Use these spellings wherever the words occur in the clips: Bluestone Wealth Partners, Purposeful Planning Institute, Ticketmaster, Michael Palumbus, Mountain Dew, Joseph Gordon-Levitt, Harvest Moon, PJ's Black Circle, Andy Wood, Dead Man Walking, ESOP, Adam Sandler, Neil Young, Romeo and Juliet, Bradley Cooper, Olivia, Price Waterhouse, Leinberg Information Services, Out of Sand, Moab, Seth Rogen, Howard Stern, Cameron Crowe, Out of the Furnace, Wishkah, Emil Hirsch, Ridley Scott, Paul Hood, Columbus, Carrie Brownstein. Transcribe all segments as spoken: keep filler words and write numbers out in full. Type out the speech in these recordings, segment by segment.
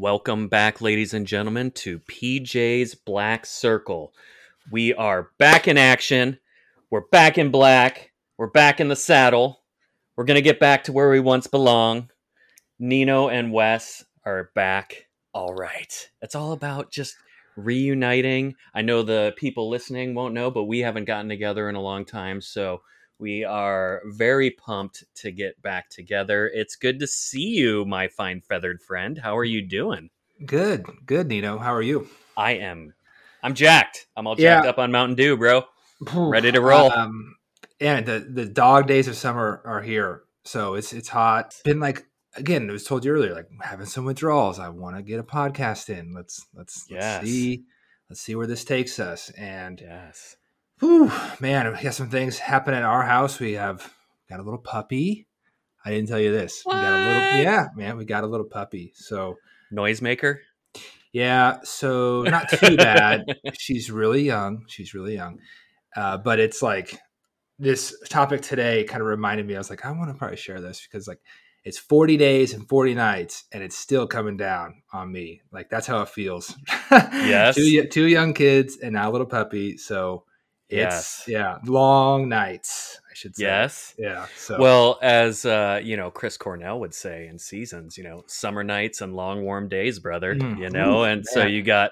Welcome back, ladies and gentlemen, to P J's Black Circle. We are back in action. We're back in black. We're back in the saddle. We're going to get back to where we once belong. Nino and Wes are back. All right. It's all about just reuniting. I know the people listening won't know, but we haven't gotten together in a long time, so we are very pumped to get back together. It's good to see you, my fine feathered friend. How are you doing? Good. Good, Nino. How are you? I am. I'm jacked. I'm all yeah. jacked up on Mountain Dew, bro. Ready to roll. Um, and the, the dog days of summer are here, so it's it's hot. It's been like, again, I was told you earlier, like having some withdrawals. I want to get a podcast in. Let's let's, yes. let's see let's see where this takes us. And yes. Whew, man, we got some things happen at our house. We have got a little puppy. I didn't tell you this. What? We got a little, yeah, man, we got a little puppy. So noisemaker. Yeah, so not too bad. She's really young. She's really young. Uh, but it's like this topic today kind of reminded me. I was like, I want to probably share this because like it's forty days and forty nights, and it's still coming down on me. Like that's how it feels. Yes, two, two young kids and now a little puppy. So. It's, yes. Yeah. Long nights, I should say. Yes. Yeah. So. Well, as, uh, you know, Chris Cornell would say in Seasons, you know, summer nights and long, warm days, brother, mm-hmm. you know, and yeah. so you got,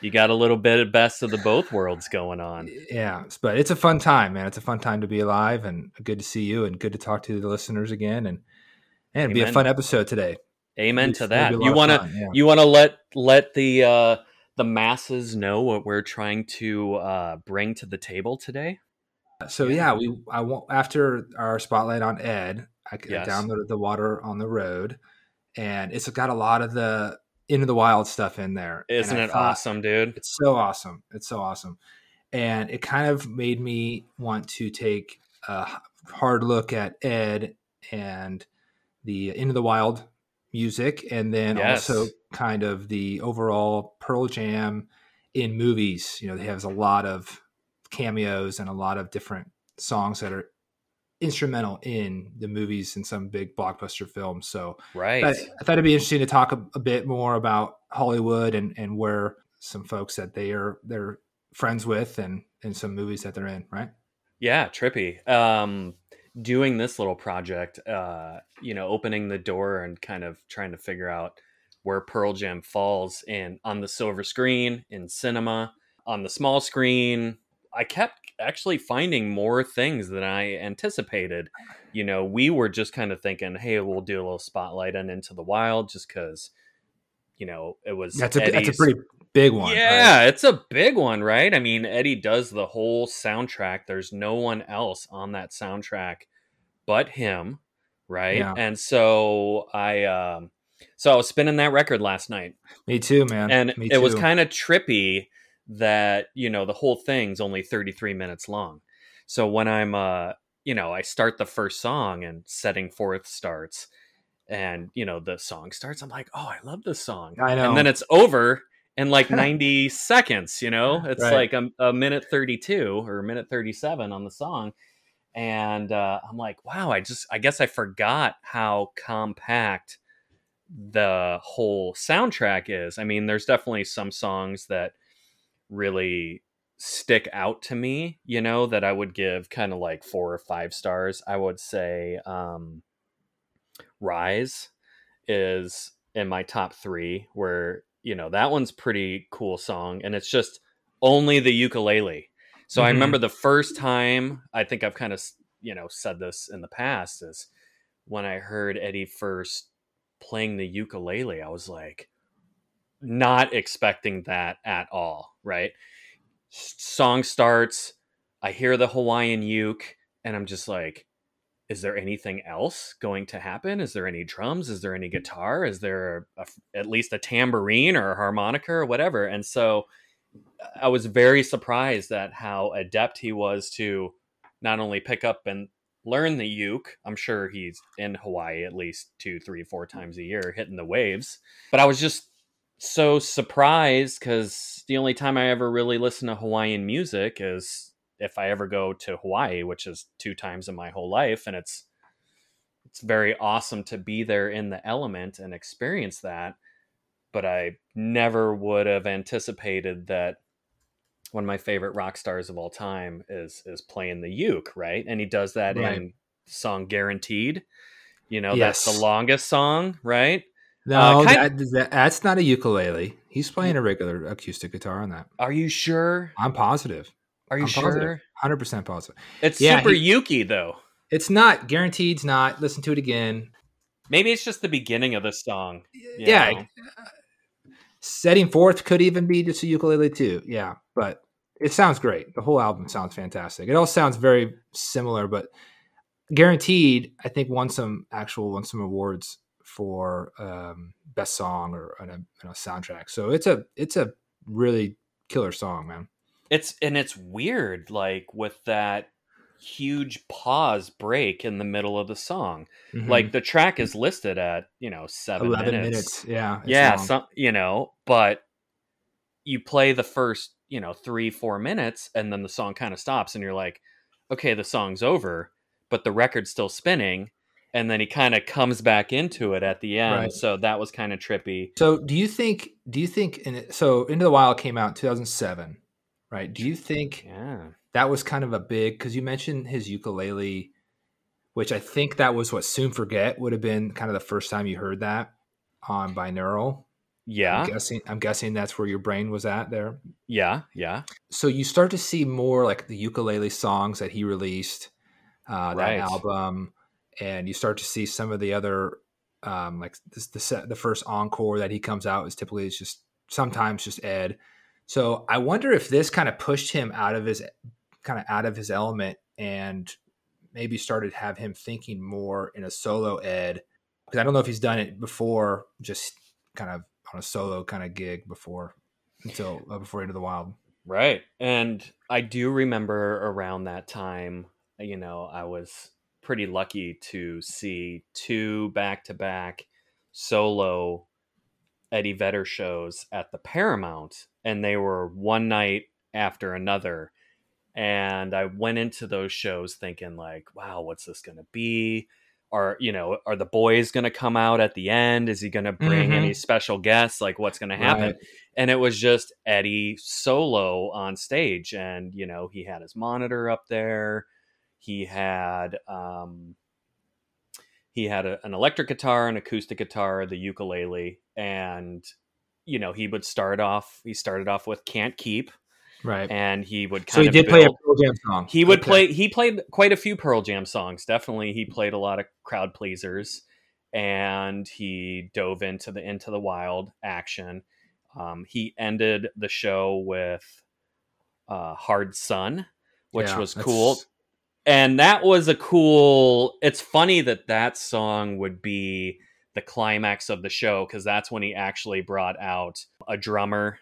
you got a little bit of best of the both worlds going on. Yeah. But it's a fun time, man. It's a fun time to be alive, and good to see you, and good to talk to the listeners again. And, and it'd be a fun episode today. Amen it's, to that. You want to, yeah. you want to let, let the, uh, the masses know what we're trying to uh, bring to the table today. So yeah, we I won't, after our spotlight on Ed, I yes. downloaded The Water on the Road, and it's got a lot of the Into the Wild stuff in there. Isn't it thought, awesome, dude? It's so awesome. It's so awesome. And it kind of made me want to take a hard look at Ed and the Into the Wild music, and then yes. also kind of the overall Pearl Jam in movies. You know, they have a lot of cameos and a lot of different songs that are instrumental in the movies and some big blockbuster films. So right. I, I thought it'd be interesting to talk a, a bit more about Hollywood and, and where some folks that they are, they're friends with, and, and some movies that they're in. Right. Yeah. Trippy. Um, doing this little project, uh, you know, opening the door and kind of trying to figure out where Pearl Jam falls in on the silver screen, in cinema, on the small screen. I kept actually finding more things than I anticipated. You know, we were just kind of thinking, hey, we'll do a little spotlight on Into the Wild just because, you know, it was that's a, that's a pretty big one. Yeah, right? It's a big one, right? I mean, Eddie does the whole soundtrack. There's no one else on that soundtrack but him, right? Yeah. And so I... um So I was spinning that record last night. Me too, man. And Me too. It was kind of trippy that, you know, the whole thing's only thirty-three minutes long. So when I'm, uh, you know, I start the first song and Setting Forth starts, and, you know, the song starts. I'm like, oh, I love this song. I know. And then it's over in like ninety seconds, you know, it's right. like a, a minute thirty-two or a minute thirty-seven on the song. And uh, I'm like, wow, I just I guess I forgot how compact the whole soundtrack is. I mean, there's definitely some songs that really stick out to me, you know, that I would give kind of like four or five stars. I would say um, Rise is in my top three, where, you know, that one's pretty cool song, and it's just only the ukulele. So mm-hmm. I remember the first time, I think I've kind of, you know, said this in the past, is when I heard Eddie first playing the ukulele, I was like, not expecting that at all, right? Song starts, I hear the Hawaiian uke, and I'm just like, is there anything else going to happen? Is there any drums? Is there any guitar? Is there a, at least a tambourine or a harmonica or whatever? And so I was very surprised at how adept he was to not only pick up and learn the uke. I'm sure he's in Hawaii at least two, three, four times a year hitting the waves. But I was just so surprised, because the only time I ever really listen to Hawaiian music is if I ever go to Hawaii, which is two times in my whole life. And it's it's very awesome to be there in the element and experience that. but I never would have anticipated that one of my favorite rock stars of all time is is playing the uke, right? And he does that right. in the song Guaranteed. You know, yes. that's the longest song, right? No, uh, that, that, that's not a ukulele. He's playing a regular acoustic guitar on that. Are you sure? I'm positive. Are you I'm sure? one hundred percent positive. It's yeah, super he, Yuki, though. It's not. Guaranteed's not. Listen to it again. Maybe it's just the beginning of the song. Yeah. Know? Setting Forth could even be just a ukulele, too. Yeah. But it sounds great. The whole album sounds fantastic. It all sounds very similar, but Guaranteed, I think, won some actual, won some awards for um, best song or on a, on a soundtrack. So it's a, it's a really killer song, man. It's, and it's weird, like with that huge pause break in the middle of the song, mm-hmm. like the track is listed at, you know, seven minutes. minutes. Yeah. Yeah. Some, you know, but you play the first, you know, three, four minutes and then the song kind of stops and you're like, okay, the song's over, but the record's still spinning. And then he kind of comes back into it at the end. Right. So that was kind of trippy. So do you think, do you think, and so Into the Wild came out in two thousand seven. Right. Do you think yeah. that was kind of a big, because you mentioned his ukulele, which I think that was what Soon Forget would have been kind of the first time you heard that on binaural. Yeah. I'm guessing, I'm guessing that's where your brain was at there. Yeah. Yeah. So you start to see more like the ukulele songs that he released, uh, that right. album. And you start to see some of the other, um, like this, the, set, the first encore that he comes out is typically it's just sometimes just Ed. So I wonder if this kind of pushed him out of his kind of out of his element and maybe started to have him thinking more in a solo Ed. Because I don't know if he's done it before, just kind of on a solo kind of gig before until uh, before Into the Wild. Right. And I do remember around that time, you know, I was pretty lucky to see two back to back solo Eddie Vedder shows at the Paramount, and they were one night after another. And I went into those shows thinking like, wow, what's this going to be? Are, you know, are the boys going to come out at the end? Is he going to bring mm-hmm. any special guests? Like what's going to happen? Right. And it was just Eddie solo on stage. And, you know, he had his monitor up there. He had, um, he had a, an electric guitar, an acoustic guitar, the ukulele, and, you know, he would start off, he started off with Can't Keep. Right. And he would kind so he of did build, play a Pearl Jam song. He would okay. play, he played quite a few Pearl Jam songs. Definitely. He played a lot of crowd pleasers and he dove into the, into the wild action. Um, he ended the show with uh Hard Sun, which yeah, was cool. That's... And that was a cool, it's funny that that song would be the climax of the show, because that's when he actually brought out a drummer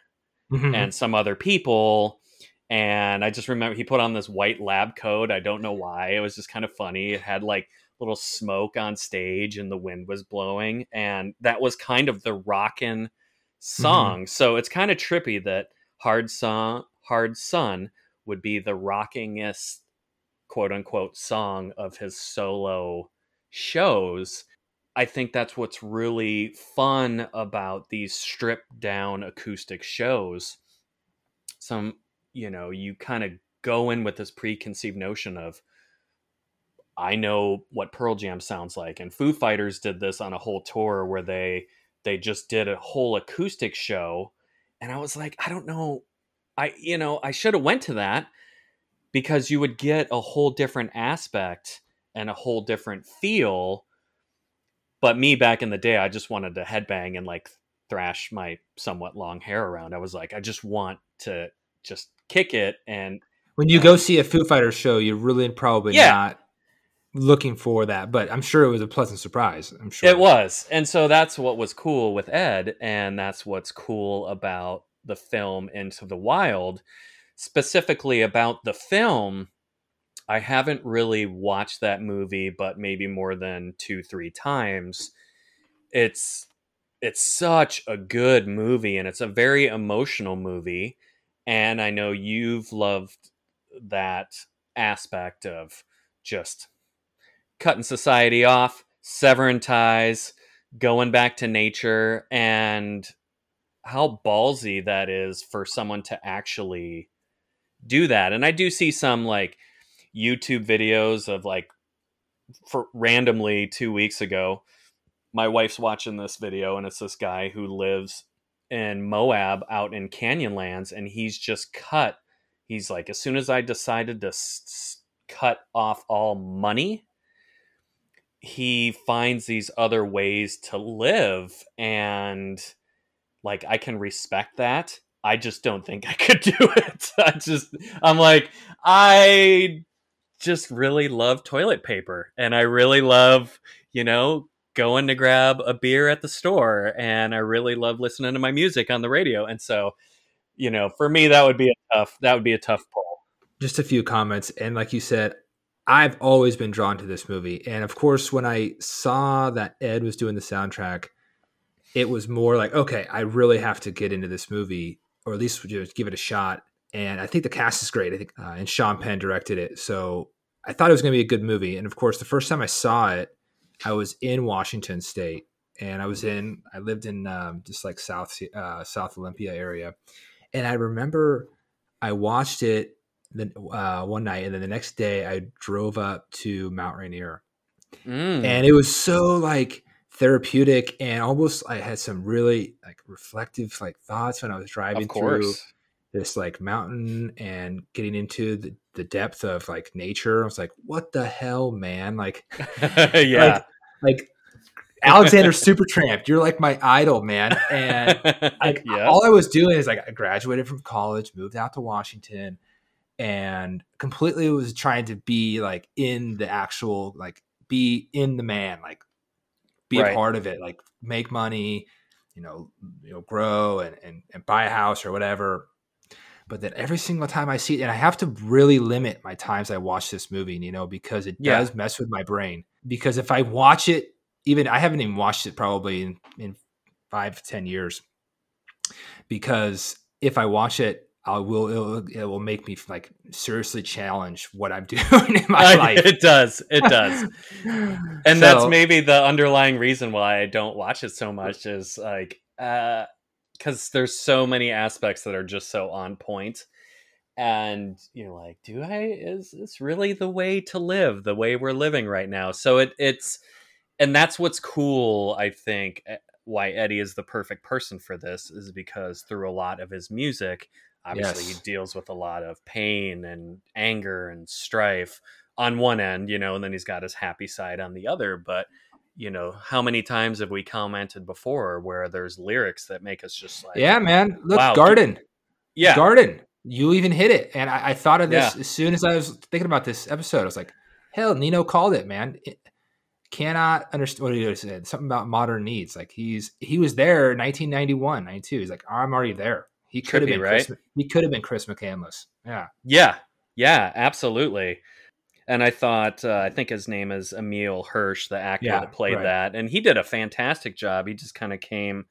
mm-hmm. and some other people. And I just remember he put on this white lab coat. I don't know why. It was just kind of funny. It had like little smoke on stage and the wind was blowing. And that was kind of the rockin' song. Mm-hmm. So it's kind of trippy that Hard Sun, Hard Sun would be the rockingest quote unquote song of his solo shows. I think that's what's really fun about these stripped down acoustic shows. Some, you know, you kind of go in with this preconceived notion of, I know what Pearl Jam sounds like. And Foo Fighters did this on a whole tour where they, they just did a whole acoustic show. And I was like, I don't know. I, you know, I should have went to that, because you would get a whole different aspect and a whole different feel. But me back in the day, I just wanted to headbang and like thrash my somewhat long hair around. I was like, I just want to just kick it. And when you um, go see a Foo Fighters show, you're really probably yeah. not looking for that, but I'm sure it was a pleasant surprise. I'm sure it was. And so that's what was cool with Ed. And that's what's cool about the film Into the Wild. Specifically about the film, I haven't really watched that movie, but maybe more than two, three times. It's it's such a good movie, and it's a very emotional movie. And I know you've loved that aspect of just cutting society off, severing ties, going back to nature, and how ballsy that is for someone to actually do that. And I do see some like YouTube videos of like, for randomly two weeks ago, my wife's watching this video, and it's this guy who lives in Moab out in Canyonlands, and he's just cut. He's like, as soon as I decided to s- cut off all money, he finds these other ways to live, and like, I can respect that. I just don't think I could do it. I just, I'm like, I just really love toilet paper, and I really love, you know, going to grab a beer at the store, and I really love listening to my music on the radio. And so, you know, for me, that would be a tough, that would be a tough pull. Just a few comments. And like you said, I've always been drawn to this movie. And of course, when I saw that Ed was doing the soundtrack, it was more like, okay, I really have to get into this movie, or at least just give it a shot. And I think the cast is great. I think, uh, and Sean Penn directed it. So I thought it was going to be a good movie. And of course, the first time I saw it, I was in Washington State, and I was in, I lived in um, just like South, uh, South Olympia area. And I remember I watched it the, uh, one night, and then the next day I drove up to Mount Rainier. Mm. And it was so like therapeutic, and almost I had some really like reflective like thoughts when I was driving through this like mountain and getting into the, the depth of like nature. I was like, what the hell, man? Like, yeah, like, like Alexander Supertramp, you're like my idol, man. And like, yeah. all I was doing is like, I graduated from college, moved out to Washington, and completely was trying to be like in the actual, like be in the man, like be right. a part of it, like make money, you know, you know, grow and, and, and buy a house or whatever. But then every single time I see it, and I have to really limit my times I watch this movie, you know, because it yeah. does mess with my brain. Because if I watch it, even I haven't even watched it probably in, in five, ten years. Because if I watch it, I will it'll, it will make me like seriously challenge what I'm doing in my I, life. It does, it does, and so, that's maybe the underlying reason why I don't watch it so much is like. uh Because there's so many aspects that are just so on point. And you're like, do I, is this really the way to live, the way we're living right now? So it it's, and that's what's cool, I think, why Eddie is the perfect person for this, is because through a lot of his music, obviously yes. he deals with a lot of pain and anger and strife on one end, you know, and then he's got his happy side on the other. But you know, how many times have we commented before where there's lyrics that make us just like, yeah, man, look, wow, garden. Dude. Yeah. Garden. You even hit it. And I, I thought of this yeah. as soon as I was thinking about this episode. I was like, hell, Nino called it, man. It cannot understand what he said. Something about modern needs. Like he's, he was there in nineteen ninety-one, ninety-two. He's like, I'm already there. He could have been, right? Chris, he could have been Chris McCandless. Yeah. Yeah. Yeah, absolutely. And I thought, uh, I think his name is Emil Hirsch, the actor yeah, that played right. that. And he did a fantastic job. He just kind of came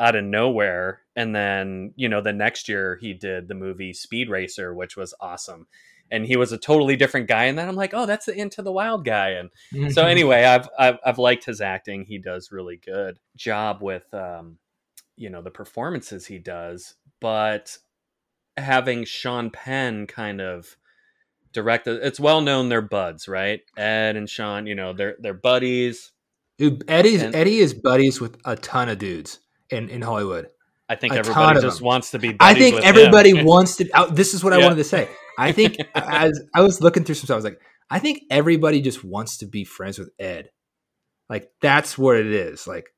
out of nowhere. And then, you know, the next year he did the movie Speed Racer, which was awesome. And he was a totally different guy. And then I'm like, oh, that's the Into the Wild guy. And mm-hmm. so anyway, I've, I've I've liked his acting. He does really good job with, um, you know, the performances he does. But having Sean Penn kind of direct, it's well known they're buds, right? Ed and Sean, you know, they're they're buddies. Dude, Eddie's and, Eddie is buddies with a ton of dudes in, in Hollywood. I think a everybody just them. wants to be buddies. I think with everybody him. wants to oh, this is what yeah. I wanted to say. I think as I was looking through some stuff, I was like, I think everybody just wants to be friends with Ed. Like that's what it is. Like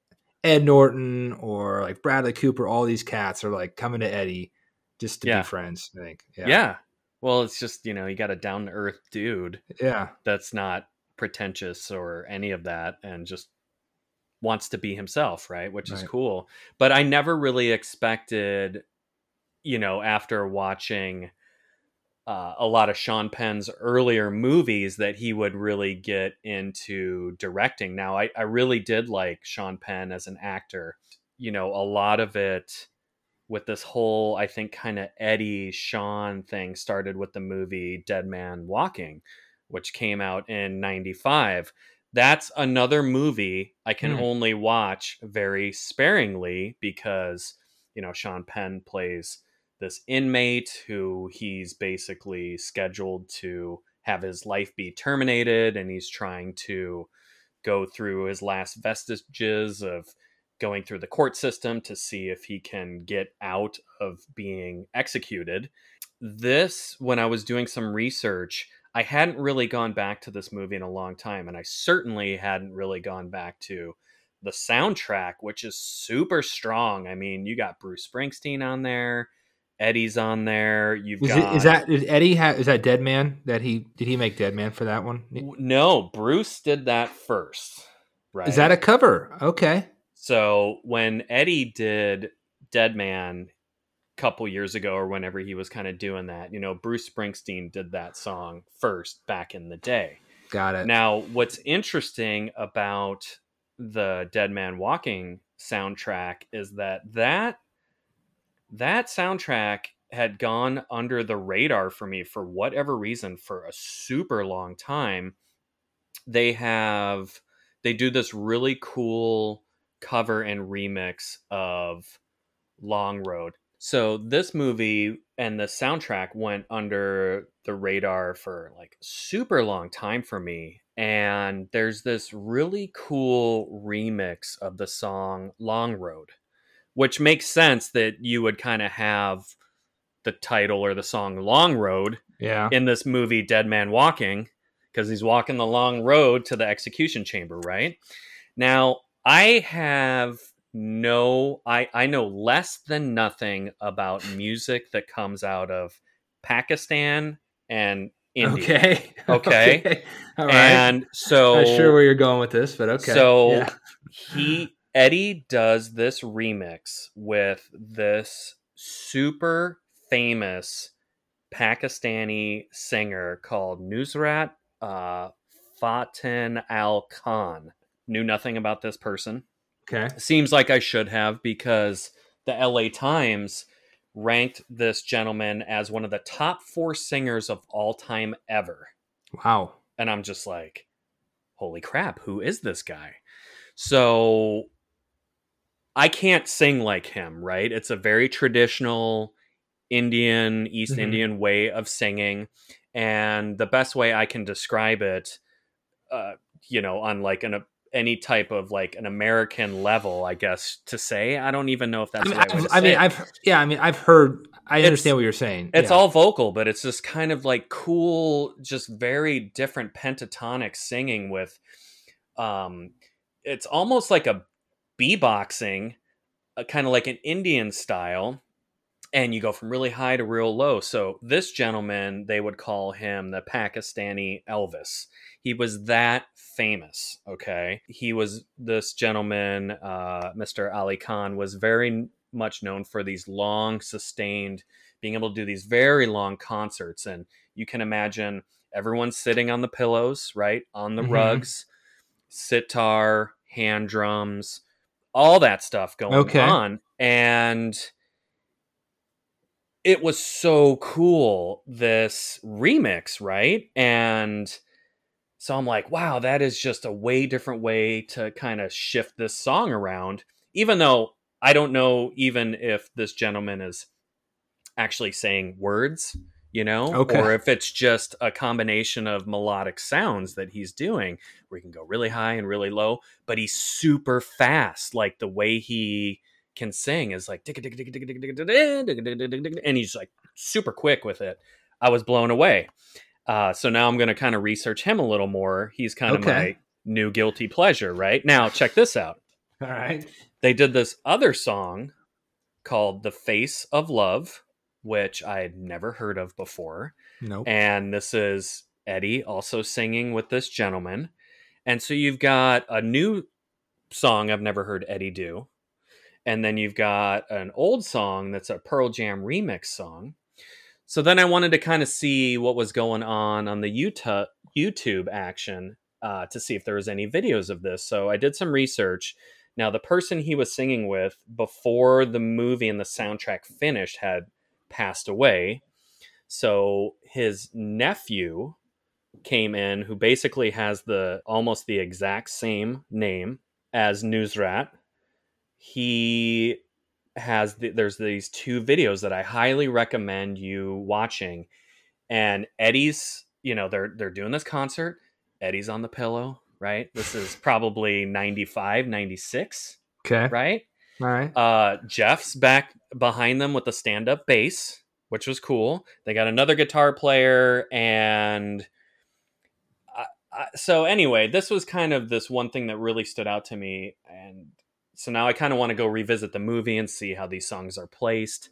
Ed Norton or like Bradley Cooper, all these cats are like coming to Eddie just to yeah. be friends, I think. Yeah. yeah. Well, it's just, you know, you got a down to earth dude. Yeah. That's not pretentious or any of that and just wants to be himself, right? Which right. is cool. But I never really expected, you know, after watching uh, a lot of Sean Penn's earlier movies that he would really get into directing. Now, I, I really did like Sean Penn as an actor. You know, a lot of it with this whole, I think, kind of Eddie Sean thing started with the movie Dead Man Walking, which came out in ninety-five. That's another movie I can mm. only watch very sparingly because you know, Sean Penn plays this inmate who he's basically scheduled to have his life be terminated, and he's trying to go through his last vestiges of going through the court system to see if he can get out of being executed. This, when I was doing some research, I hadn't really gone back to this movie in a long time, and I certainly hadn't really gone back to the soundtrack, which is super strong. I mean, you got Bruce Springsteen on there, Eddie's on there. You've is got it, is that is Eddie ha- is that Dead Man that he did he make Dead Man for that one? No, Bruce did that first. Right? Is that a cover? Okay. So when Eddie did Dead Man a couple years ago, or whenever he was kind of doing that, you know, Bruce Springsteen did that song first back in the day. Got it. Now, what's interesting about the Dead Man Walking soundtrack is that that that soundtrack had gone under the radar for me for whatever reason for a super long time. They have, they do this really cool cover and remix of Long Road. So this movie and the soundtrack went under the radar for like super long time for me. And there's this really cool remix of the song Long Road, which makes sense that you would kind of have the title or the song Long Road yeah. in this movie Dead Man Walking, because he's walking the long road to the execution chamber, right? Now, I have no, I, I know less than nothing about music that comes out of Pakistan and India. Okay. Okay. okay. All right. And so. Not sure where you're going with this, but okay. So yeah. he... Eddie does this remix with this super famous Pakistani singer called Nusrat uh, Fatin Al Khan. Knew nothing about this person. Okay. Seems like I should have, because the L A Times ranked this gentleman as one of the top four singers of all time ever. Wow. And I'm just like, holy crap, who is this guy? So I can't sing like him, right? It's a very traditional Indian, East mm-hmm. Indian way of singing. And the best way I can describe it, uh, you know, on like an, a, any type of like an American level, I guess to say, I don't even know if that's I mean, the right way to I say mean, it. I've, yeah, I mean, I've heard, I it's, understand what you're saying. It's yeah. all vocal, but it's just kind of like cool, just very different pentatonic singing with, um, it's almost like a beatboxing, a kind of like an Indian style, and you go from really high to real low. So this gentleman, they would call him the Pakistani Elvis. He was that famous. Okay. He was this gentleman, uh, Mister Ali Khan, was very much known for these long sustained, being able to do these very long concerts. And you can imagine everyone sitting on the pillows, right? On the mm-hmm. rugs, sitar, hand drums, all that stuff going okay. on. And it was so cool, this remix, right? And so I'm like, wow, that is just a way different way to kind of shift this song around, even though I don't know even if this gentleman is actually saying words, you know, okay. or if it's just a combination of melodic sounds that he's doing where he can go really high and really low, but he's super fast. Like the way he can sing is like, and he's like super quick with it. I was blown away. Uh, so now I'm going to kind of research him a little more. He's kind of my new guilty pleasure right now. Check this out. All right. They did this other song called The Face of Love, which I had never heard of before. Nope. And this is Eddie also singing with this gentleman. And so you've got a new song I've never heard Eddie do. And then you've got an old song that's a Pearl Jam remix song. So then I wanted to kind of see what was going on on the Utah, YouTube action uh, to see if there was any videos of this. So I did some research. Now, the person he was singing with before the movie and the soundtrack finished had passed away. So his nephew came in, who basically has the almost the exact same name as Nusrat. He has the, there's these two videos that I highly recommend you watching. And Eddie's, you know, they're they're doing this concert. Eddie's on the pillow, right? This is probably ninety-five, ninety-six. Okay. Right? All right. Uh, Jeff's back behind them with the stand-up bass, which was cool. They got another guitar player. And I, I, so anyway, this was kind of this one thing that really stood out to me. And so now I kind of want to go revisit the movie and see how these songs are placed.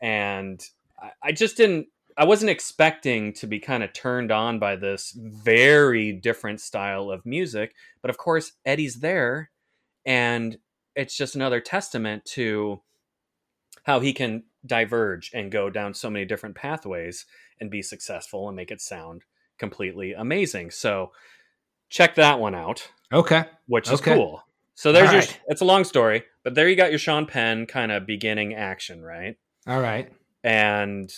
And I, I just didn't, I wasn't expecting to be kind of turned on by this very different style of music, but of course Eddie's there, and it's just another testament to how he can diverge and go down so many different pathways and be successful and make it sound completely amazing. So check that one out. Okay. Which is okay. Cool. So there's All your, right. It's a long story, but there you got your Sean Penn kind of beginning action, right? All right. And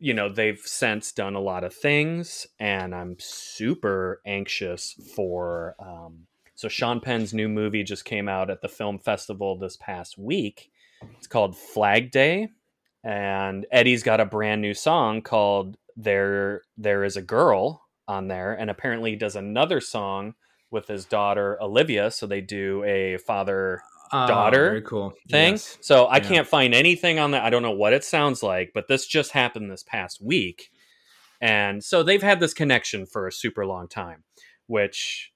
you know, they've since done a lot of things, and I'm super anxious for, um, so Sean Penn's new movie just came out at the film festival this past week. It's called Flag Day, and Eddie's got a brand new song called There, There Is a Girl on there. And apparently he does another song with his daughter, Olivia. So they do a father daughter oh, very cool. thing. Yes. So I yeah. can't find anything on that. I don't know what it sounds like, but this just happened this past week. And so they've had this connection for a super long time, which,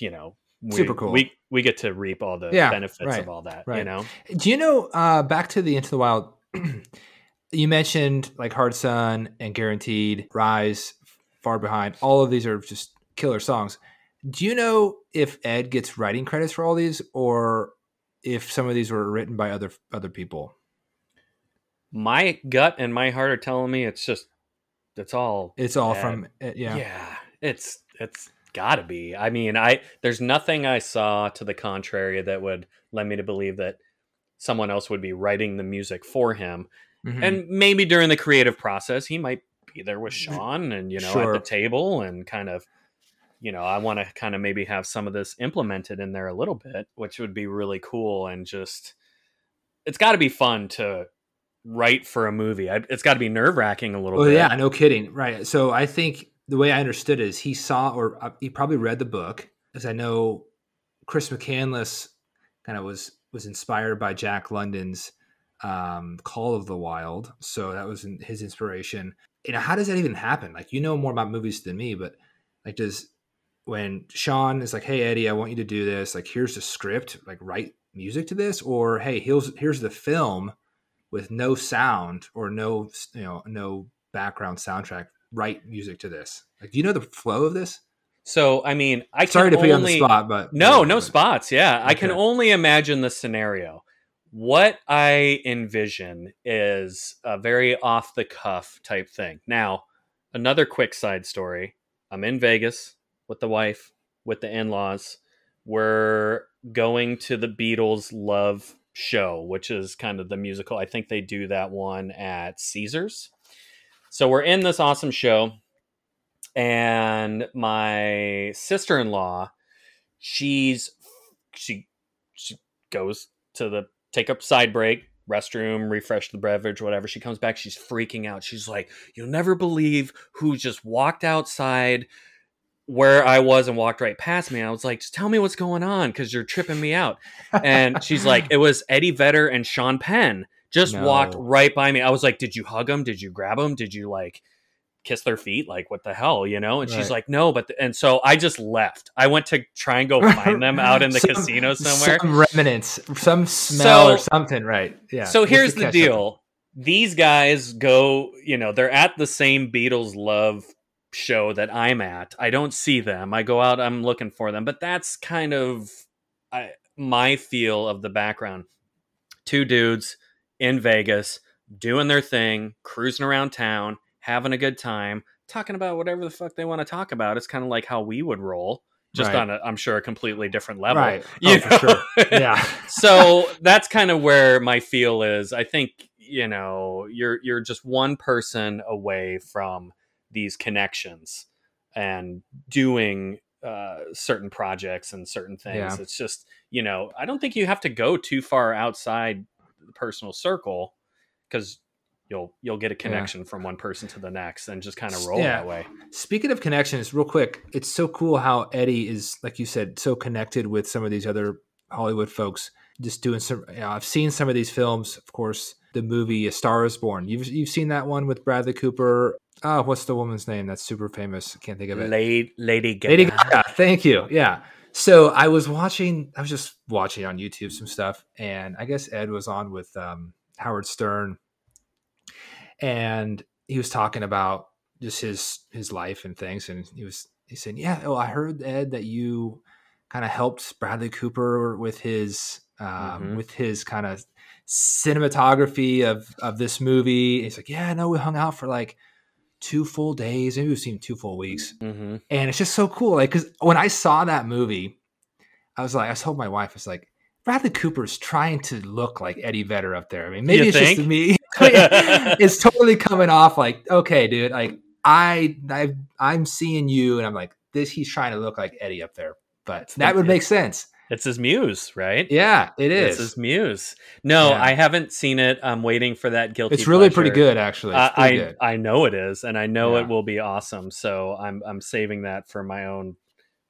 you know, we, super cool. we, we get to reap all the yeah, benefits right, of all that, right. you know? Do you know, uh, back to the Into the Wild, you mentioned like Hard Sun and Guaranteed, Rise, Far Behind. All of these are just killer songs. Do you know if Ed gets writing credits for all these, or if some of these were written by other other people? My gut and my heart are telling me it's just it's all it's all Ed. From yeah yeah it's it's gotta be. I mean, I there's nothing I saw to the contrary that would lead me to believe that someone else would be writing the music for him. Mm-hmm. And maybe during the creative process, he might be there with Sean and you know sure. at the table and kind of. You know, I want to kind of maybe have some of this implemented in there a little bit, which would be really cool. And just, it's got to be fun to write for a movie. I, it's got to be nerve wracking a little well, bit. Yeah, no kidding. Right. So I think the way I understood it is he saw, or uh, he probably read the book, as I know Chris McCandless kind of was, was inspired by Jack London's um, Call of the Wild. So that was his inspiration. You know, how does that even happen? Like, you know more about movies than me, but like, does, when Sean is like, hey, Eddie, I want you to do this. Like, here's the script, like write music to this, or, hey, here's, here's the film with no sound or no, you know, no background soundtrack, write music to this. Like, do you know the flow of this? So, I mean, I can Sorry to only... put you on the spot, but no, no but... spots. Yeah. Okay. I can only imagine the scenario. What I envision is a very off the cuff type thing. Now, another quick side story. I'm in Vegas with the wife, with the in-laws. We're going to the Beatles Love show, which is kind of the musical. I think they do that one at Caesars. So we're in this awesome show, and my sister-in-law, she's she she goes to the take a side break, restroom, refresh the beverage, whatever. She comes back, she's freaking out. She's like, "You'll never believe who just walked outside where I was and walked right past me." I was like, just tell me what's going on, because you're tripping me out. And she's like, it was Eddie Vedder and Sean Penn just no. walked right by me. I was like, did you hug them? Did you grab them? Did you like kiss their feet? Like, what the hell, you know? And right. she's like, no, but, th-. and so I just left. I went to try and go find them out in the some, casino somewhere. Some remnants, some smell so, or something, right? Yeah. So here's the deal. Up. These guys go, you know, they're at the same Beatles Love show that I'm at. I don't see them. I go out, I'm looking for them, but that's kind of I, my feel of the background. Two dudes in Vegas doing their thing, cruising around town, having a good time, talking about whatever the fuck they want to talk about. It's kind of like how we would roll, just right. on a, I'm sure, a completely different level. Right. You oh, for sure. Yeah. So that's kind of where my feel is. I think, you know, you're, you're just one person away from these connections and doing uh, certain projects and certain things. Yeah. It's just, you know, I don't think you have to go too far outside the personal circle, because you'll you'll get a connection yeah. from one person to the next and just kind of roll yeah. that way. Speaking of connections, real quick, it's so cool how Eddie is, like you said, so connected with some of these other Hollywood folks. Just doing some, you know, I've seen some of these films, of course, the movie A Star Is Born. You've you've seen that one with Bradley Cooper. Oh, what's the woman's name that's super famous? I can't think of it. Lady, Lady Gaga. Lady Gaga. Thank you. Yeah. So I was watching, I was just watching on YouTube some stuff, and I guess Ed was on with um, Howard Stern, and he was talking about just his his life and things, and he was he said, "Yeah, oh, I heard, Ed, that you kind of helped Bradley Cooper with his um, mm-hmm. with his kind of cinematography of of this movie." And he's like, "Yeah, no, we hung out for like two full days. Maybe we've seen two full weeks." Mm-hmm. And it's just so cool. Like, cause when I saw that movie, I was like, I told my wife, I was like, Bradley Cooper's trying to look like Eddie Vedder up there. I mean, maybe you it's think? just me. It's totally coming off like, okay, dude, like I, I, I'm seeing you. And I'm like, this, he's trying to look like Eddie up there, but that would make sense. It's his muse, right? Yeah, it is. It's his muse. No, yeah. I haven't seen it. I'm waiting for that guilty pleasure. It's really pleasure. pretty good, actually. It's uh, pretty I, good. I know it is, and I know yeah. it will be awesome. So I'm I'm saving that for my own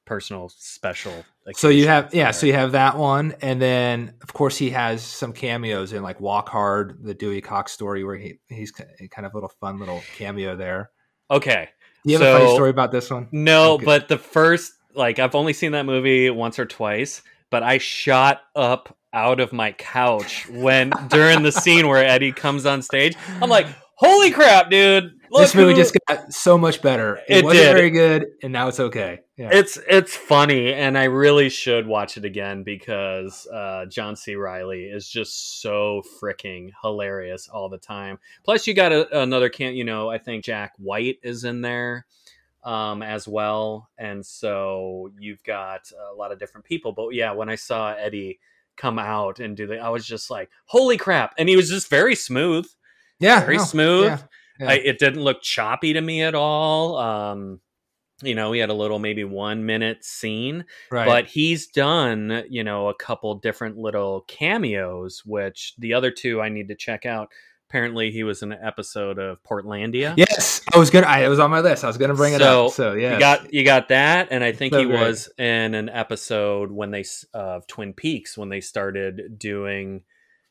personal special occasion. So you have yeah, so you have that one, and then of course he has some cameos in like Walk Hard, the Dewey Cox story, where he he's kind of a little fun little cameo there. Okay, you have so, a funny story about this one? No, okay. But the first. Like, I've only seen that movie once or twice, but I shot up out of my couch when during the scene where Eddie comes on stage. I'm like, holy crap, dude. Look this movie who... just got so much better. It, it wasn't did. very good, and now it's okay. Yeah. It's it's funny, and I really should watch it again because uh, John C. Reilly is just so freaking hilarious all the time. Plus, you got a, another, can you know, I think Jack White is in there. Um, as well. And so you've got a lot of different people, but yeah, when I saw Eddie come out and do the, I was just like, holy crap. And he was just very smooth. Yeah. Very no, smooth. Yeah, yeah. I, it didn't look choppy to me at all. Um, you know, he had a little, maybe one minute scene, right. But he's done, you know, a couple different little cameos, which the other two I need to check out. Apparently, he was in an episode of Portlandia. Yes, I was gonna. I, it was on my list. I was gonna bring it so, up. So yeah, you got you got that, and I think so he great. was in an episode when they of uh, Twin Peaks when they started doing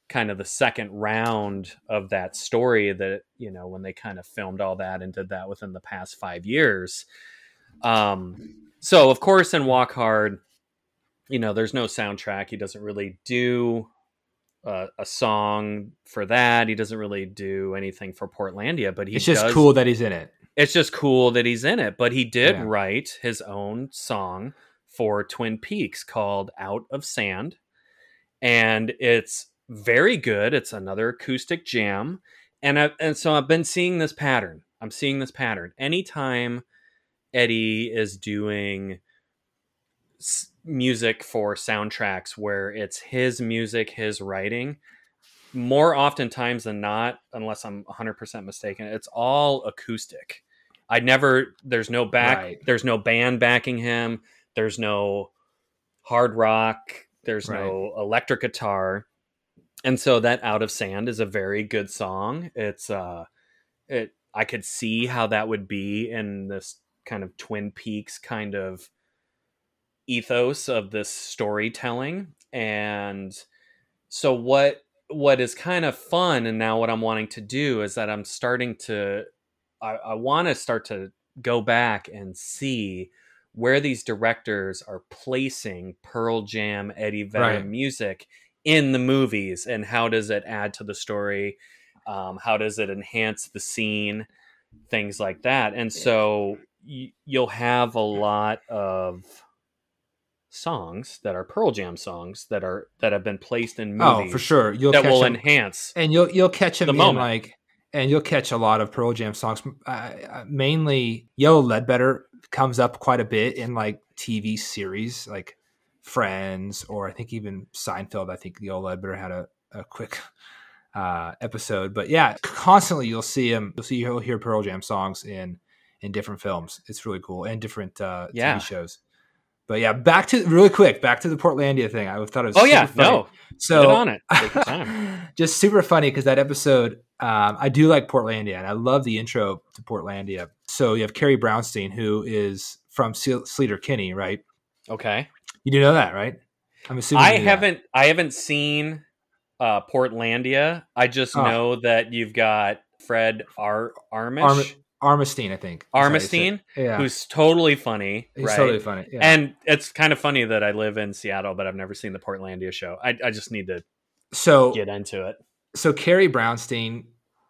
kind of the second round of that story. That you know when they kind of filmed all that and did that within the past five years. Um, so of course, in Walk Hard, you know, there's no soundtrack. He doesn't really do. A, a song for that. He doesn't really do anything for Portlandia, but he it's just does, cool that he's in it. It's just cool that he's in it, but he did yeah. write his own song for Twin Peaks called Out of Sand. And it's very good. It's another acoustic jam. And I, and so I've been seeing this pattern. I'm seeing this pattern. Anytime Eddie is doing s- music for soundtracks where it's his music, his writing, more oftentimes than not, unless I'm one hundred percent mistaken, it's all acoustic. I never, there's no back, right. There's no band backing him. There's no hard rock. There's right. no electric guitar. And so that Out of Sand is a very good song. It's, uh, it, I could see how that would be in this kind of Twin Peaks kind of ethos of this storytelling. And so what what is kind of fun, and now what I'm wanting to do is that I'm starting to I, I want to start to go back and see where these directors are placing Pearl Jam, Eddie Vedder right. music in the movies, and how does it add to the story, um, how does it enhance the scene, things like that. And so y- you'll have a lot of songs that are Pearl Jam songs that are that have been placed in movies. Oh, for sure, you'll that catch will them, enhance, and you'll you'll catch them the in moment. Like, and you'll catch a lot of Pearl Jam songs. Uh, mainly, Yellow Ledbetter comes up quite a bit in like T V series, like Friends, or I think even Seinfeld. I think Yellow Ledbetter had a a quick uh, episode, but yeah, constantly you'll see him. You'll see you'll hear Pearl Jam songs in in different films. It's really cool, and different uh, yeah. T V shows. But yeah, back to really quick, back to the Portlandia thing. I thought it was oh, super yeah, funny. no. So get on it. Take your time. Just super funny because that episode, um, I do like Portlandia and I love the intro to Portlandia. So you have Carrie Brownstein, who is from Sleater Kinney, right? Okay. You do know that, right? I'm assuming I haven't that. I haven't seen uh, Portlandia. I just oh. know that you've got Fred Ar- Armish. Arm- Armistein, I think. Armistein, yeah. Who's totally funny. He's right? totally funny. Yeah. And it's kind of funny that I live in Seattle, but I've never seen the Portlandia show. I, I just need to so, get into it. So Carrie Brownstein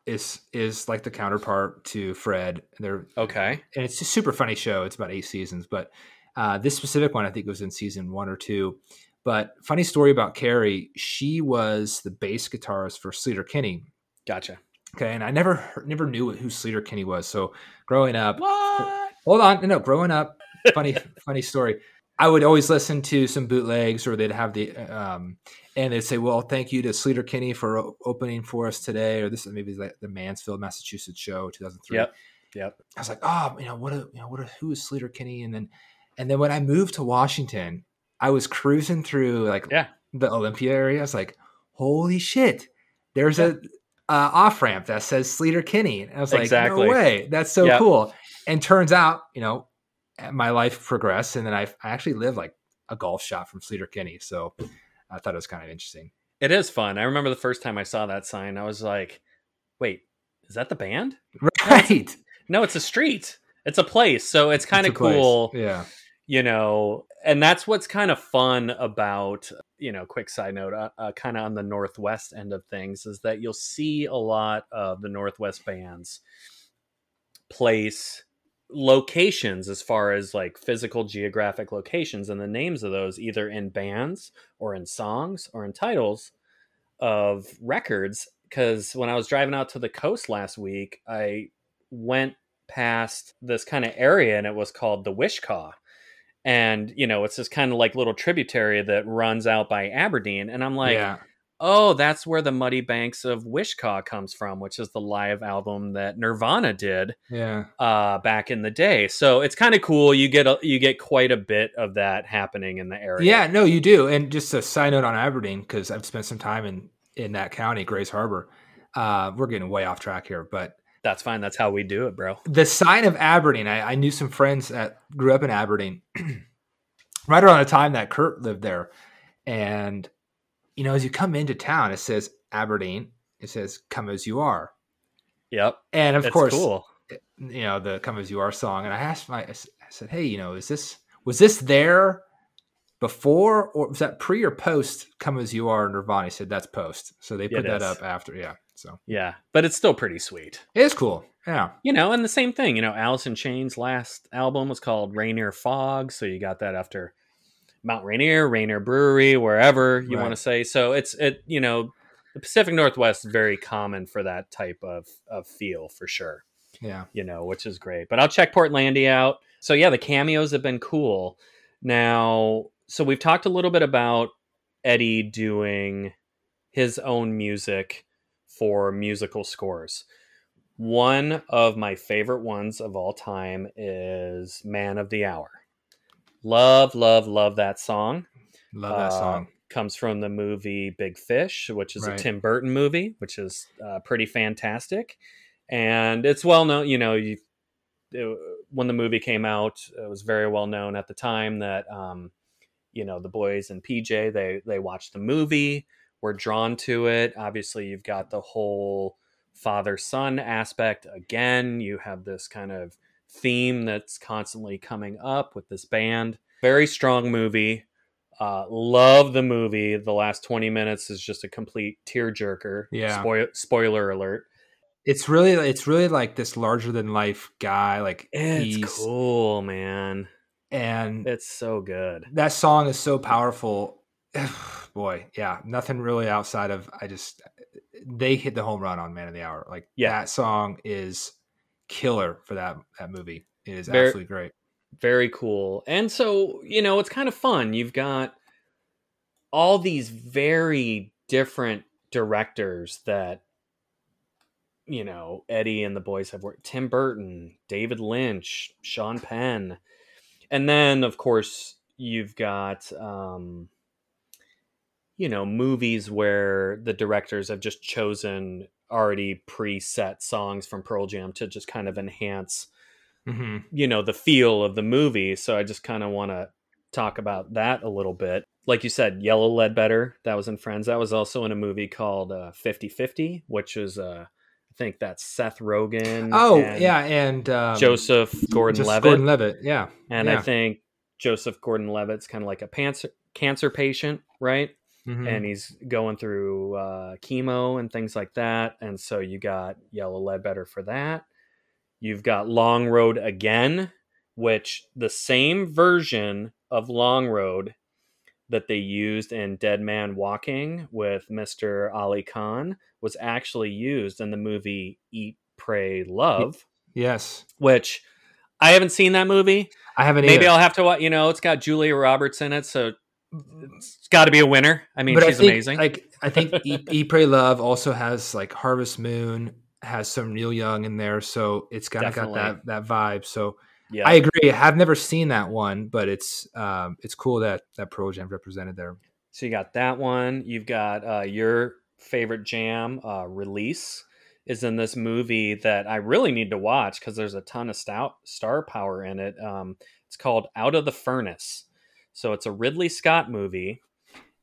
is is like the counterpart to Fred. They're okay. And it's a super funny show. It's about eight seasons, but uh, this specific one I think was in season one or two. But funny story about Carrie, she was the bass guitarist for Sleater Kinney. Gotcha. Okay, and I never never knew who Sleater Kinney was. So growing up, what? hold on, no, growing up, funny funny story. I would always listen to some bootlegs, or they'd have the, um, and they'd say, "Well, thank you to Sleater Kinney for o- opening for us today," or this is maybe the, the Mansfield, Massachusetts show, two thousand three. Yep, yep. I was like, "Oh, you know what? A, you know what? A, who is Sleater Kinney?" And then, and then when I moved to Washington, I was cruising through like yeah. the Olympia area. I was like, "Holy shit! There's yeah. a." Uh, off ramp that says Sleater Kinney. And I was like, exactly. no way. That's so yep. cool. And turns out, you know, my life progressed. And then I, I actually live like a golf shot from Sleater Kinney. So I thought it was kind of interesting. It is fun. I remember the first time I saw that sign, I was like, wait, is that the band? Right. No, it's, no, it's a street. It's a place. So it's kind of cool. Place. Yeah. You know, and that's what's kind of fun about, you know, quick side note, uh, uh, kind of on the Northwest end of things is that you'll see a lot of the Northwest bands place locations as far as like physical geographic locations and the names of those either in bands or in songs or in titles of records. Because when I was driving out to the coast last week, I went past this kind of area and it was called the Wishkah. And, you know, it's this kind of like little tributary that runs out by Aberdeen. And I'm like, yeah. oh, that's where the Muddy Banks of Wishkah comes from, which is the live album that Nirvana did yeah. uh, back in the day. So it's kind of cool. You get a, you get quite a bit of that happening in the area. Yeah, no, you do. And just a side note on Aberdeen, because I've spent some time in, in that county, Grays Harbor. Uh, we're getting way off track here, but. That's fine. That's how we do it, bro. The sign of Aberdeen. I, I knew some friends that grew up in Aberdeen right around the time that Kurt lived there. And, you know, as you come into town, it says Aberdeen. It says come as you are. Yep. And of That's course, cool. you know, the come as you are song. And I asked my, I said, hey, you know, is this, was this there before or was that pre or post come as you are Nirvana? He said, that's post. So they put that up after. Yeah. So, yeah, but it's still pretty sweet. It is cool. Yeah. You know, and the same thing, you know, Alice in Chains' last album was called Rainier Fog. So you got that after Mount Rainier, Rainier Brewery, wherever you right. want to say. So it's, it, you know, the Pacific Northwest is very common for that type of, of feel for sure. Yeah. You know, which is great, but I'll check Portlandia out. So yeah, the cameos have been cool. Now, so we've talked a little bit about Eddie doing his own music for musical scores. One of my favorite ones of all time is Man of the Hour. Love, love, love that song. Love that uh, song. Comes from the movie Big Fish, which is right. a Tim Burton movie, which is uh, pretty fantastic. And it's well known, you know, you, it, when the movie came out, it was very well known at the time that, um, you know, the boys and P J, they they watched the movie. We're drawn to it. Obviously, you've got the whole father-son aspect. Again, you have this kind of theme that's constantly coming up with this band. Very strong movie. Uh, love the movie. The last twenty minutes is just a complete tearjerker. Yeah. Spoil- spoiler alert. It's really, it's really like this larger-than-life guy. Like it's he's, cool, man. And it's so good. That song is so powerful. Boy, yeah, nothing really outside of I just they hit the home run on Man of the Hour. Like yeah. that song is killer for that that movie. It is very, absolutely great, very cool. And so you know, it's kind of fun. You've got all these very different directors that you know Eddie and the boys have worked: Tim Burton, David Lynch, Sean Penn, and then of course you've got, um, you know, movies where the directors have just chosen already preset songs from Pearl Jam to just kind of enhance, mm-hmm. you know, the feel of the movie. So I just kind of want to talk about that a little bit. Like you said, Yellow Ledbetter, that was in Friends. That was also in a movie called uh, fifty fifty, which is, uh, I think that's Seth Rogen. Oh, and yeah. And um, Joseph Gordon-Levitt. Gordon-Levitt, yeah. And yeah. I think Joseph Gordon-Levitt's kind of like a cancer, cancer patient, right? Mm-hmm. And he's going through uh, chemo and things like that. And so you got Yellow Ledbetter for that. You've got Long Road Again, which the same version of Long Road that they used in Dead Man Walking with Mister Ali Khan was actually used in the movie Eat, Pray, Love. Yes. Which I haven't seen that movie. I haven't Maybe either. I'll have to watch, you know, it's got Julia Roberts in it. So it's gotta be a winner. I mean, but she's I think, amazing. Like, I think Eat, Eat, Pray, Love also has like Harvest Moon has some Neil Young in there. So it's kind of got that, that vibe. So yeah. I agree. I've never seen that one, but it's um, it's cool that that Pearl Jam represented there. So you got that one. You've got uh, your favorite jam, uh, Release, is in this movie that I really need to watch because there's a ton of stout star power in it. Um, it's called Out of the Furnace. So it's a Ridley Scott movie,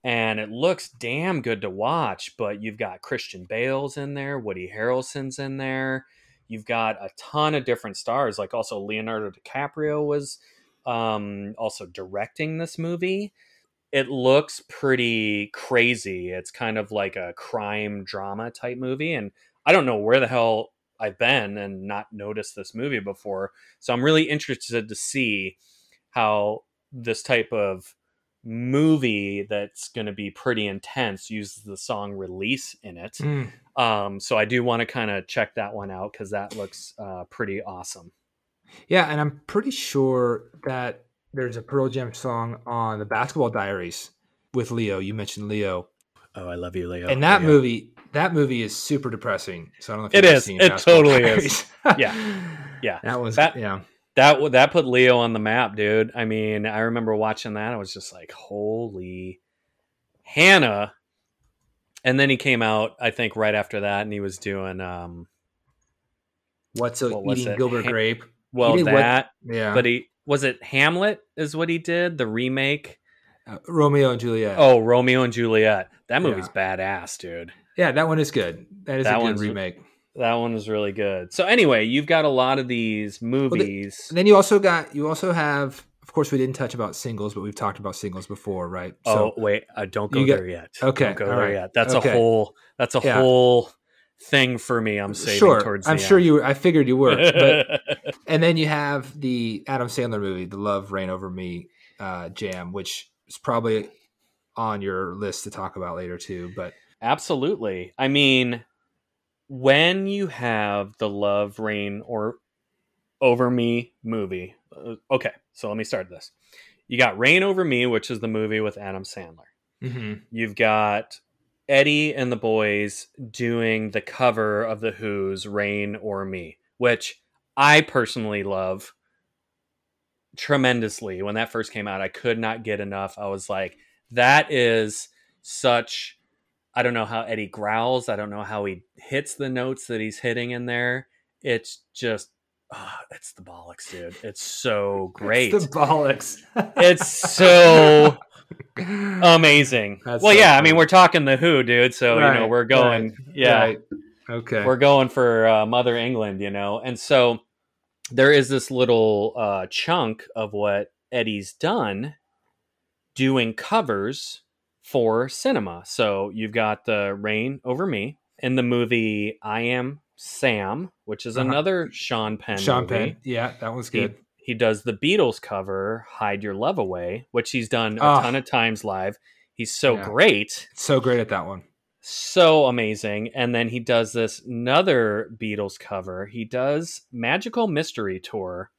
and it looks damn good to watch. But you've got Christian Bale's in there, Woody Harrelson's in there. You've got a ton of different stars. Like also Leonardo DiCaprio was um, also directing this movie. It looks pretty crazy. It's kind of like a crime drama type movie. And I don't know where the hell I've been and not noticed this movie before. So I'm really interested to see how this type of movie that's going to be pretty intense uses the song Release in it. Mm. Um, so I do want to kind of check that one out because that looks uh, pretty awesome. Yeah, and I'm pretty sure that there's a Pearl Jam song on the Basketball Diaries with Leo. You mentioned Leo. Oh, I love you, Leo. And that Leo. movie, that movie is super depressing. So I don't know if you've ever seen it. It is. It totally Diaries. Is. Yeah, yeah. That was that, yeah. That that put Leo on the map, dude. I mean, I remember watching that. I was just like, holy Hannah. And then he came out, I think, right after that, and he was doing um, what's a, what eating Gilbert Ham- Grape? Well, that, what, yeah. But he was it Hamlet is what he did, the remake, uh, Romeo and Juliet. Oh, Romeo and Juliet. That movie's yeah. badass, dude. Yeah, that one is good. That is that a good remake. That one was really good. So anyway, you've got a lot of these movies. Well, the, then you also got you also have. Of course, we didn't touch about Singles, but we've talked about Singles before, right? So oh, wait, uh, don't go got, there yet. Okay, don't go there right. yet. That's okay. a whole that's a yeah. whole thing for me. I'm saving sure. towards. I'm the sure end. you. Were, I figured you were. But, and then you have the Adam Sandler movie, the Love Reign Over Me uh, jam, which is probably on your list to talk about later too. But absolutely, I mean, when you have the Love Reign or Over Me movie. Okay, so let me start this. You got Reign Over Me, which is the movie with Adam Sandler. Mm-hmm. You've got Eddie and the boys doing the cover of the Who's Reign Over Me, which I personally love tremendously. When that first came out, I could not get enough. I was like, that is such, I don't know how Eddie growls. I don't know how he hits the notes that he's hitting in there. It's just, oh, it's the bollocks, dude. It's so great. It's the bollocks. It's so amazing. That's well, so yeah, funny. I mean, we're talking the Who, dude. So, right, you know, we're going, right, yeah. Right. Okay. We're going for uh, Mother England, you know. And so there is this little uh, chunk of what Eddie's done doing covers for cinema. So you've got the Reign Over Me in the movie I Am Sam, which is uh-huh. another Sean Penn Sean movie. Penn, yeah, that was good. He, he does the Beatles cover, Hide Your Love Away, which he's done a oh. ton of times live. He's so yeah. great. So great at that one. So amazing. And then he does this another Beatles cover. He does Magical Mystery Tour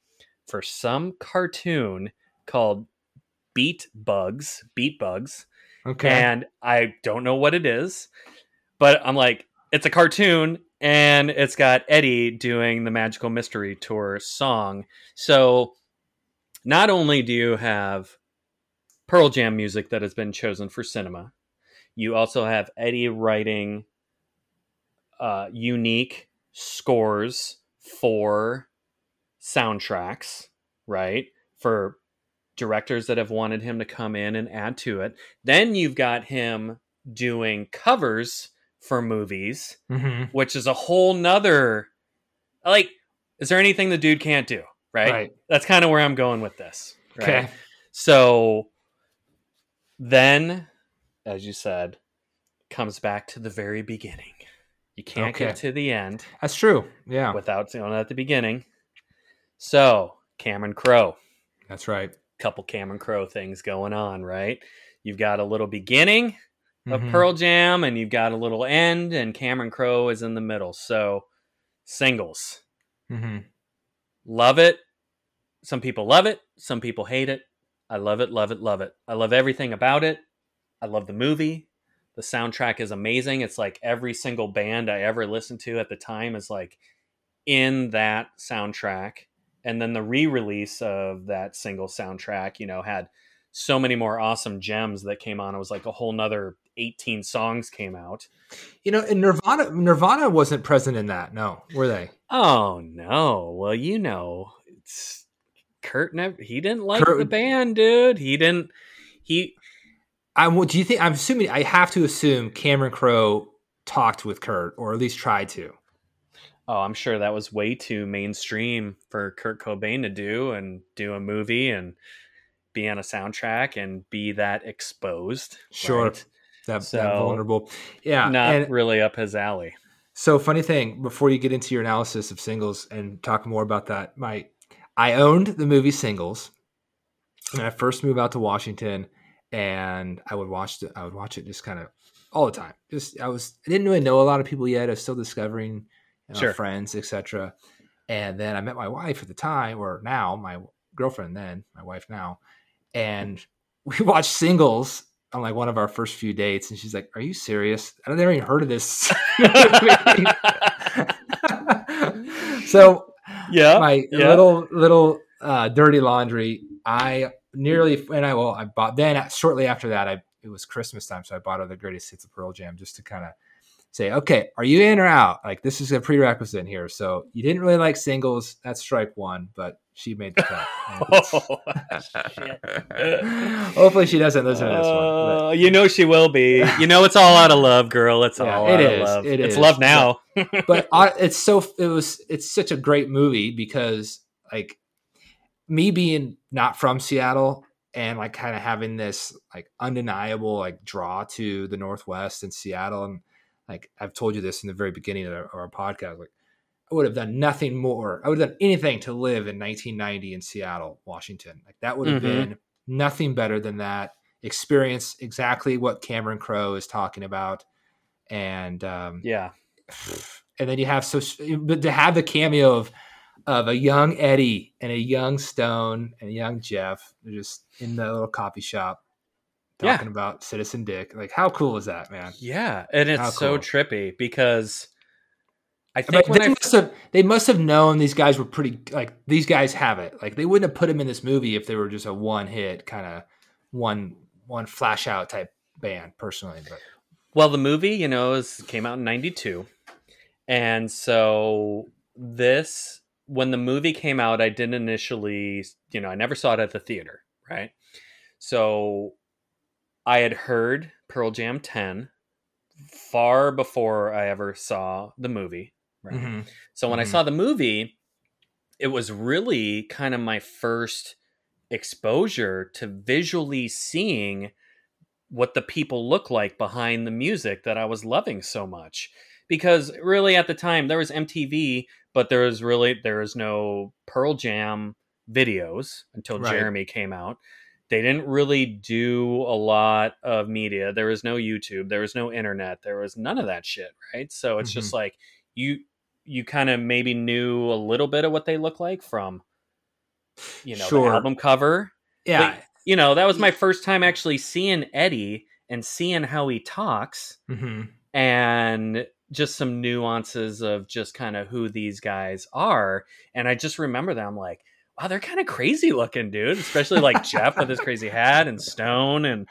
for some cartoon called Beat Bugs. Beat Bugs. Okay. And I don't know what it is, but I'm like, it's a cartoon. And it's got Eddie doing the Magical Mystery Tour song. So not only do you have Pearl Jam music that has been chosen for cinema. You also have Eddie writing uh, unique scores for soundtracks, right? For directors that have wanted him to come in and add to it. Then you've got him doing covers for movies, mm-hmm. which is a whole nother, like, is there anything the dude can't do? Right. right. That's kind of where I'm going with this. Right? Okay. So then, as you said, comes back to the very beginning. You can't okay. get to the end. That's true. Yeah. Without doing it at the beginning. So Cameron Crowe. That's right. Couple Cameron Crowe things going on, right? You've got a little beginning of mm-hmm. Pearl Jam, and you've got a little end, and Cameron Crowe is in the middle. So Singles. Mm-hmm. Love it. Some people love it. Some people hate it. I love it, love it, love it. I love everything about it. I love the movie. The soundtrack is amazing. It's like every single band I ever listened to at the time is like in that soundtrack. And then the re-release of that single soundtrack, you know, had so many more awesome gems that came on. It was like a whole nother eighteen songs came out. You know, and Nirvana, Nirvana wasn't present in that. No, were they? Oh, no. Well, you know, it's Kurt never, he didn't like Kurt, the band, dude. He didn't, he. I do you think, I'm assuming, I have to assume Cameron Crowe talked with Kurt, or at least tried to. Oh, I'm sure that was way too mainstream for Kurt Cobain to do, and do a movie and be on a soundtrack and be that exposed. Sure. Right? That, so, that vulnerable. Yeah. Not and, really up his alley. So funny thing, before you get into your analysis of Singles and talk more about that, my, I owned the movie Singles when I first moved out to Washington, and I would watch it. I would watch it just kind of all the time. Just, I was, I didn't really know a lot of people yet. I was still discovering Uh, sure. friends, et cetera. And then I met my wife at the time, or now my girlfriend then, my wife now, and we watched Singles on like one of our first few dates, and she's like, "Are you serious? I've never even heard of this." So yeah, my yeah. little little uh, dirty laundry. I nearly and I well, I bought then shortly after that. I it was Christmas time, so I bought her the greatest hits of Pearl Jam just to kind of say, okay, are you in or out? Like, this is a prerequisite in here. So you didn't really like Singles. That's strike one, but she made the cut. Oh, shit. Hopefully she doesn't listen to this one. But. You know she will be. You know it's all out of love, girl. It's yeah, all it out is. Of love. It it's is. love now. But, but I, it's so it was it's such a great movie because, like, me being not from Seattle and like kind of having this like undeniable like draw to the Northwest and Seattle, and like I've told you this in the very beginning of our, our podcast, like I would have done nothing more. I would have done anything to live in nineteen ninety in Seattle, Washington. Like that would have mm-hmm. been nothing better than that experience. Exactly what Cameron Crowe is talking about. And um, yeah. And then you have, so, but to have the cameo of, of a young Eddie and a young Stone and a young Jeff, they're just in the little coffee shop. Talking yeah. about Citizen Dick. Like, how cool is that, man? Yeah. And it's cool. So trippy because I think when they, I... Must have, they must have known these guys were pretty, like, these guys have it. Like, they wouldn't have put them in this movie if they were just a one hit kind of one, one flash out type band, personally. But. Well, the movie, you know, is, came out in ninety-two. And so this, when the movie came out, I didn't initially, you know, I never saw it at the theater, right? So I had heard Pearl Jam ten far before I ever saw the movie. Right? Mm-hmm. So when mm-hmm. I saw the movie, it was really kind of my first exposure to visually seeing what the people look like behind the music that I was loving so much. Because really at the time there was M T V, but there was really, there was no Pearl Jam videos until right. Jeremy came out. They didn't really do a lot of media. There was no YouTube. There was no internet. There was none of that shit, right? So it's mm-hmm. just like you you kind of maybe knew a little bit of what they look like from, you know, sure. the album cover. Yeah. But, you know, that was my first time actually seeing Eddie and seeing how he talks mm-hmm. and just some nuances of just kind of who these guys are. And I just remember that I'm like, wow, they're kind of crazy looking, dude. Especially like Jeff with his crazy hat and Stone and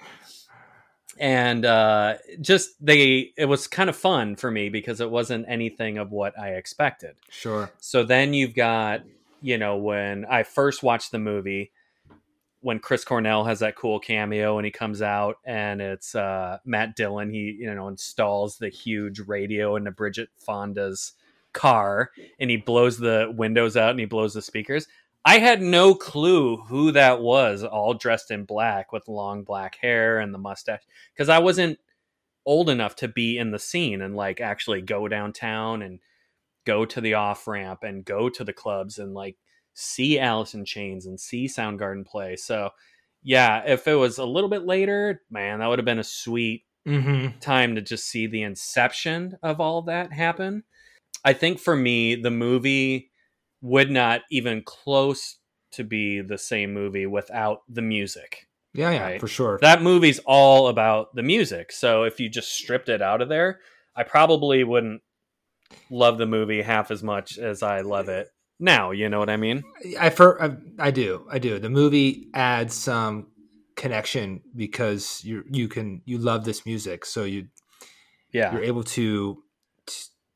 and uh, just they. It was kind of fun for me because it wasn't anything of what I expected. Sure. So then you've got, you know, when I first watched the movie, when Chris Cornell has that cool cameo and he comes out and it's uh, Matt Dillon. He, you know, installs the huge radio into Bridget Fonda's car and he blows the windows out and he blows the speakers. I had no clue who that was, all dressed in black with long black hair and the mustache, because I wasn't old enough to be in the scene and like actually go downtown and go to the off ramp and go to the clubs and like see Alice in Chains and see Soundgarden play. So yeah, if it was a little bit later, man, that would have been a sweet mm-hmm. time to just see the inception of all that happen. I think for me, the movie would not even close to be the same movie without the music. Yeah, yeah, right? For sure. That movie's all about the music. So if you just stripped it out of there, I probably wouldn't love the movie half as much as I love it now, you know what I mean? I, for, I I do, I do. The movie adds some connection because you you can you love this music, so you yeah you're able to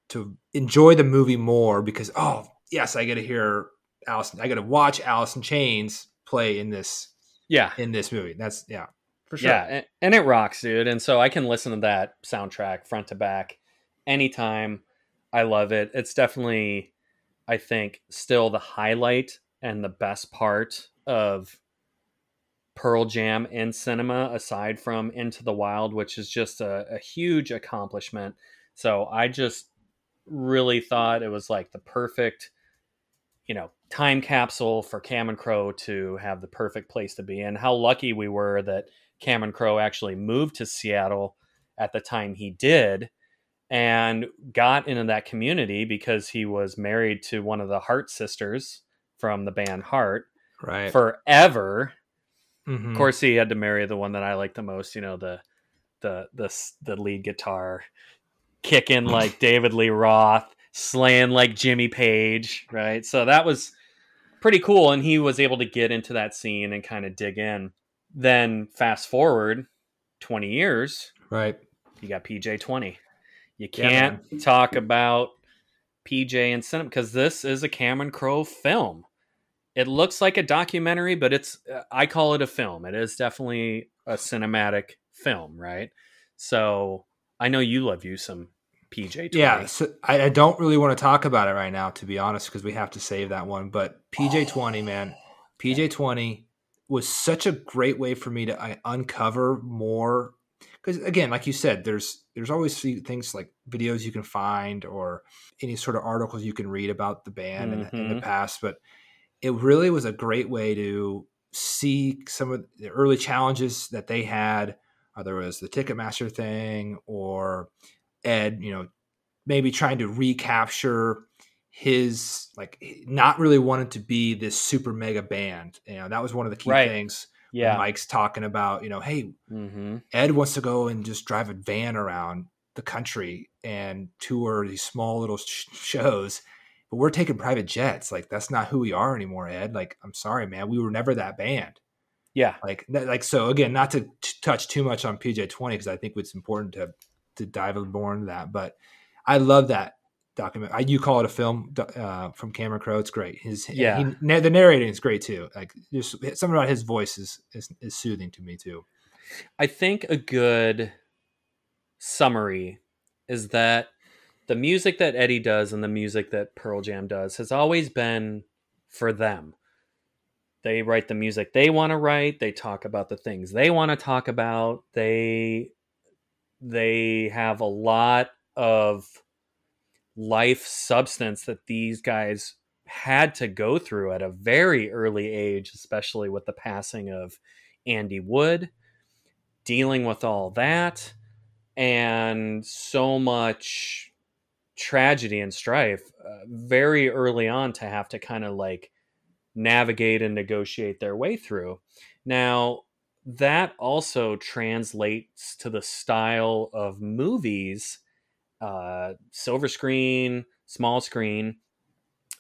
to enjoy the movie more because oh yes, I got to hear Alice, I got to watch Alice in Chains play in this yeah in this movie. That's yeah for sure yeah and, and it rocks, dude. And so I can listen to that soundtrack front to back anytime. I love it. It's definitely, I think, still the highlight and the best part of Pearl Jam in cinema, aside from Into the Wild, which is just a, a huge accomplishment. So I just really thought it was like the perfect, you know, time capsule for Cameron Crowe to have the perfect place to be in. How lucky we were that Cameron Crowe actually moved to Seattle at the time he did, and got into that community because he was married to one of the Heart sisters from the band Heart right. forever. Mm-hmm. Of course, he had to marry the one that I like the most, you know, the the the, the lead guitar kicking like David Lee Roth, slaying like Jimmy Page, right? So that was pretty cool, and he was able to get into that scene and kind of dig in. Then fast forward twenty years, right? You got P J twenty. You can't yeah, talk about P J in cinema because this is a Cameron Crowe film. It looks like a documentary, but it's, I call it a film. It is definitely a cinematic film, right? So I know you love you some P J twenty. Yeah, so I, I don't really want to talk about it right now, to be honest, because we have to save that one. But P J twenty, oh, man, P J twenty was such a great way for me to I, uncover more. Because again, like you said, there's there's always things like videos you can find or any sort of articles you can read about the band mm-hmm. in, the, in the past. But it really was a great way to see some of the early challenges that they had. There was the Ticketmaster thing or Ed, you know, maybe trying to recapture his, like, not really wanting to be this super mega band. You know, that was one of the key right. things. Yeah, Mike's talking about, you know, hey, mm-hmm. Ed wants to go and just drive a van around the country and tour these small little sh- shows, but we're taking private jets. Like, that's not who we are anymore, Ed. Like, I'm sorry, man, we were never that band. Yeah, like, like so. Again, not to t- touch too much on P J twenty because I think it's important to to dive more into that. But I love that document. I, you call it a film uh, from Cameron Crowe. It's great. His yeah, he, the narrating is great too. Like, there's something about his voice is, is is soothing to me too. I think a good summary is that the music that Eddie does and the music that Pearl Jam does has always been for them. They write the music they want to write. They talk about the things they want to talk about. They they have a lot of life substance that these guys had to go through at a very early age, especially with the passing of Andy Wood, dealing with all that and so much tragedy and strife uh, very early on to have to kind of like navigate and negotiate their way through. Now, that also translates to the style of movies, uh silver screen, small screen,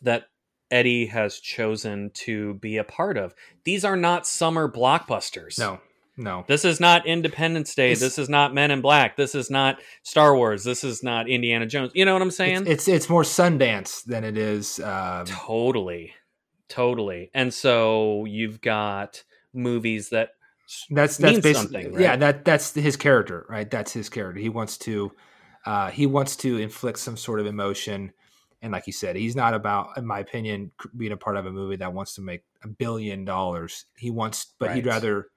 that Eddie has chosen to be a part of. These are not summer blockbusters. No, no. This is not Independence Day. It's, this is not Men in Black. This is not Star Wars. This is not Indiana Jones. You know what I'm saying? It's it's, it's more Sundance than it is. Um... Totally. Totally. And so you've got movies that that's that's mean something, right? Yeah, that that's his character, right? That's his character. He wants to uh, he wants to inflict some sort of emotion. And like you said, he's not about, in my opinion, being a part of a movie that wants to make a billion dollars. He wants, but right. he'd rather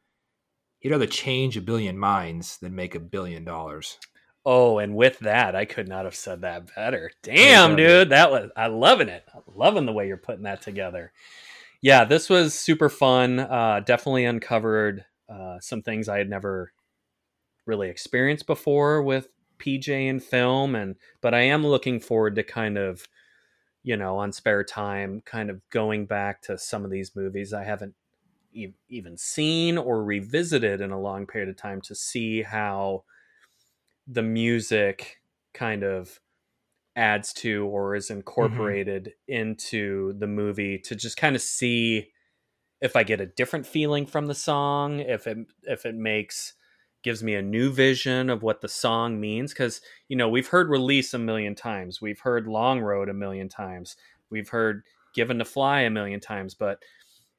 he'd rather change a billion minds than make a billion dollars. Oh, and with that, I could not have said that better. Damn, dude, that was I loving it. I'm loving the way you're putting that together. Yeah, this was super fun. Uh, definitely uncovered uh, some things I had never really experienced before with P J and film, and but I am looking forward to kind of, you know, on spare time, kind of going back to some of these movies I haven't e- even seen or revisited in a long period of time to see how the music kind of adds to or is incorporated mm-hmm. into the movie, to just kind of see if I get a different feeling from the song, if it if it makes gives me a new vision of what the song means. Because, you know, we've heard Release a million times, we've heard Long Road a million times, we've heard Given to Fly a million times, but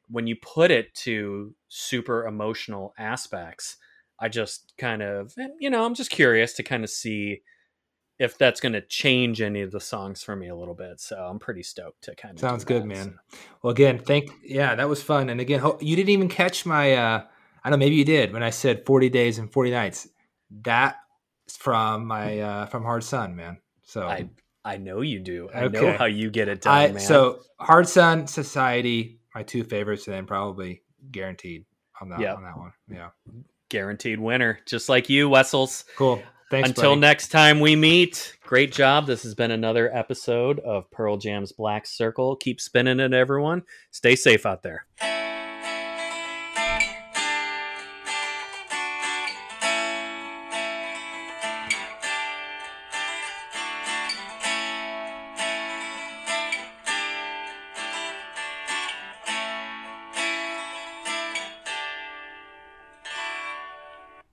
when you put it to super emotional aspects, I just kind of, you know, I'm just curious to kind of see if that's going to change any of the songs for me a little bit. So I'm pretty stoked to kind of sounds good, man. Well, again, thank yeah, that was fun. And again, you didn't even catch my, uh, I don't know, maybe you did when I said forty days and forty nights, that's from my, uh, from Hard Sun, man. So I, I know you do. I okay. know how you get it done, I, man. So Hard Sun, Society, my two favorites, and then probably Guaranteed on that, yep. on that one. Yeah. Guaranteed winner. Just like you, Wessels. Cool. Thanks, Until buddy. Next time we meet. Great job. This has been another episode of Pearl Jam's Black Circle. Keep spinning it, everyone. Stay safe out there.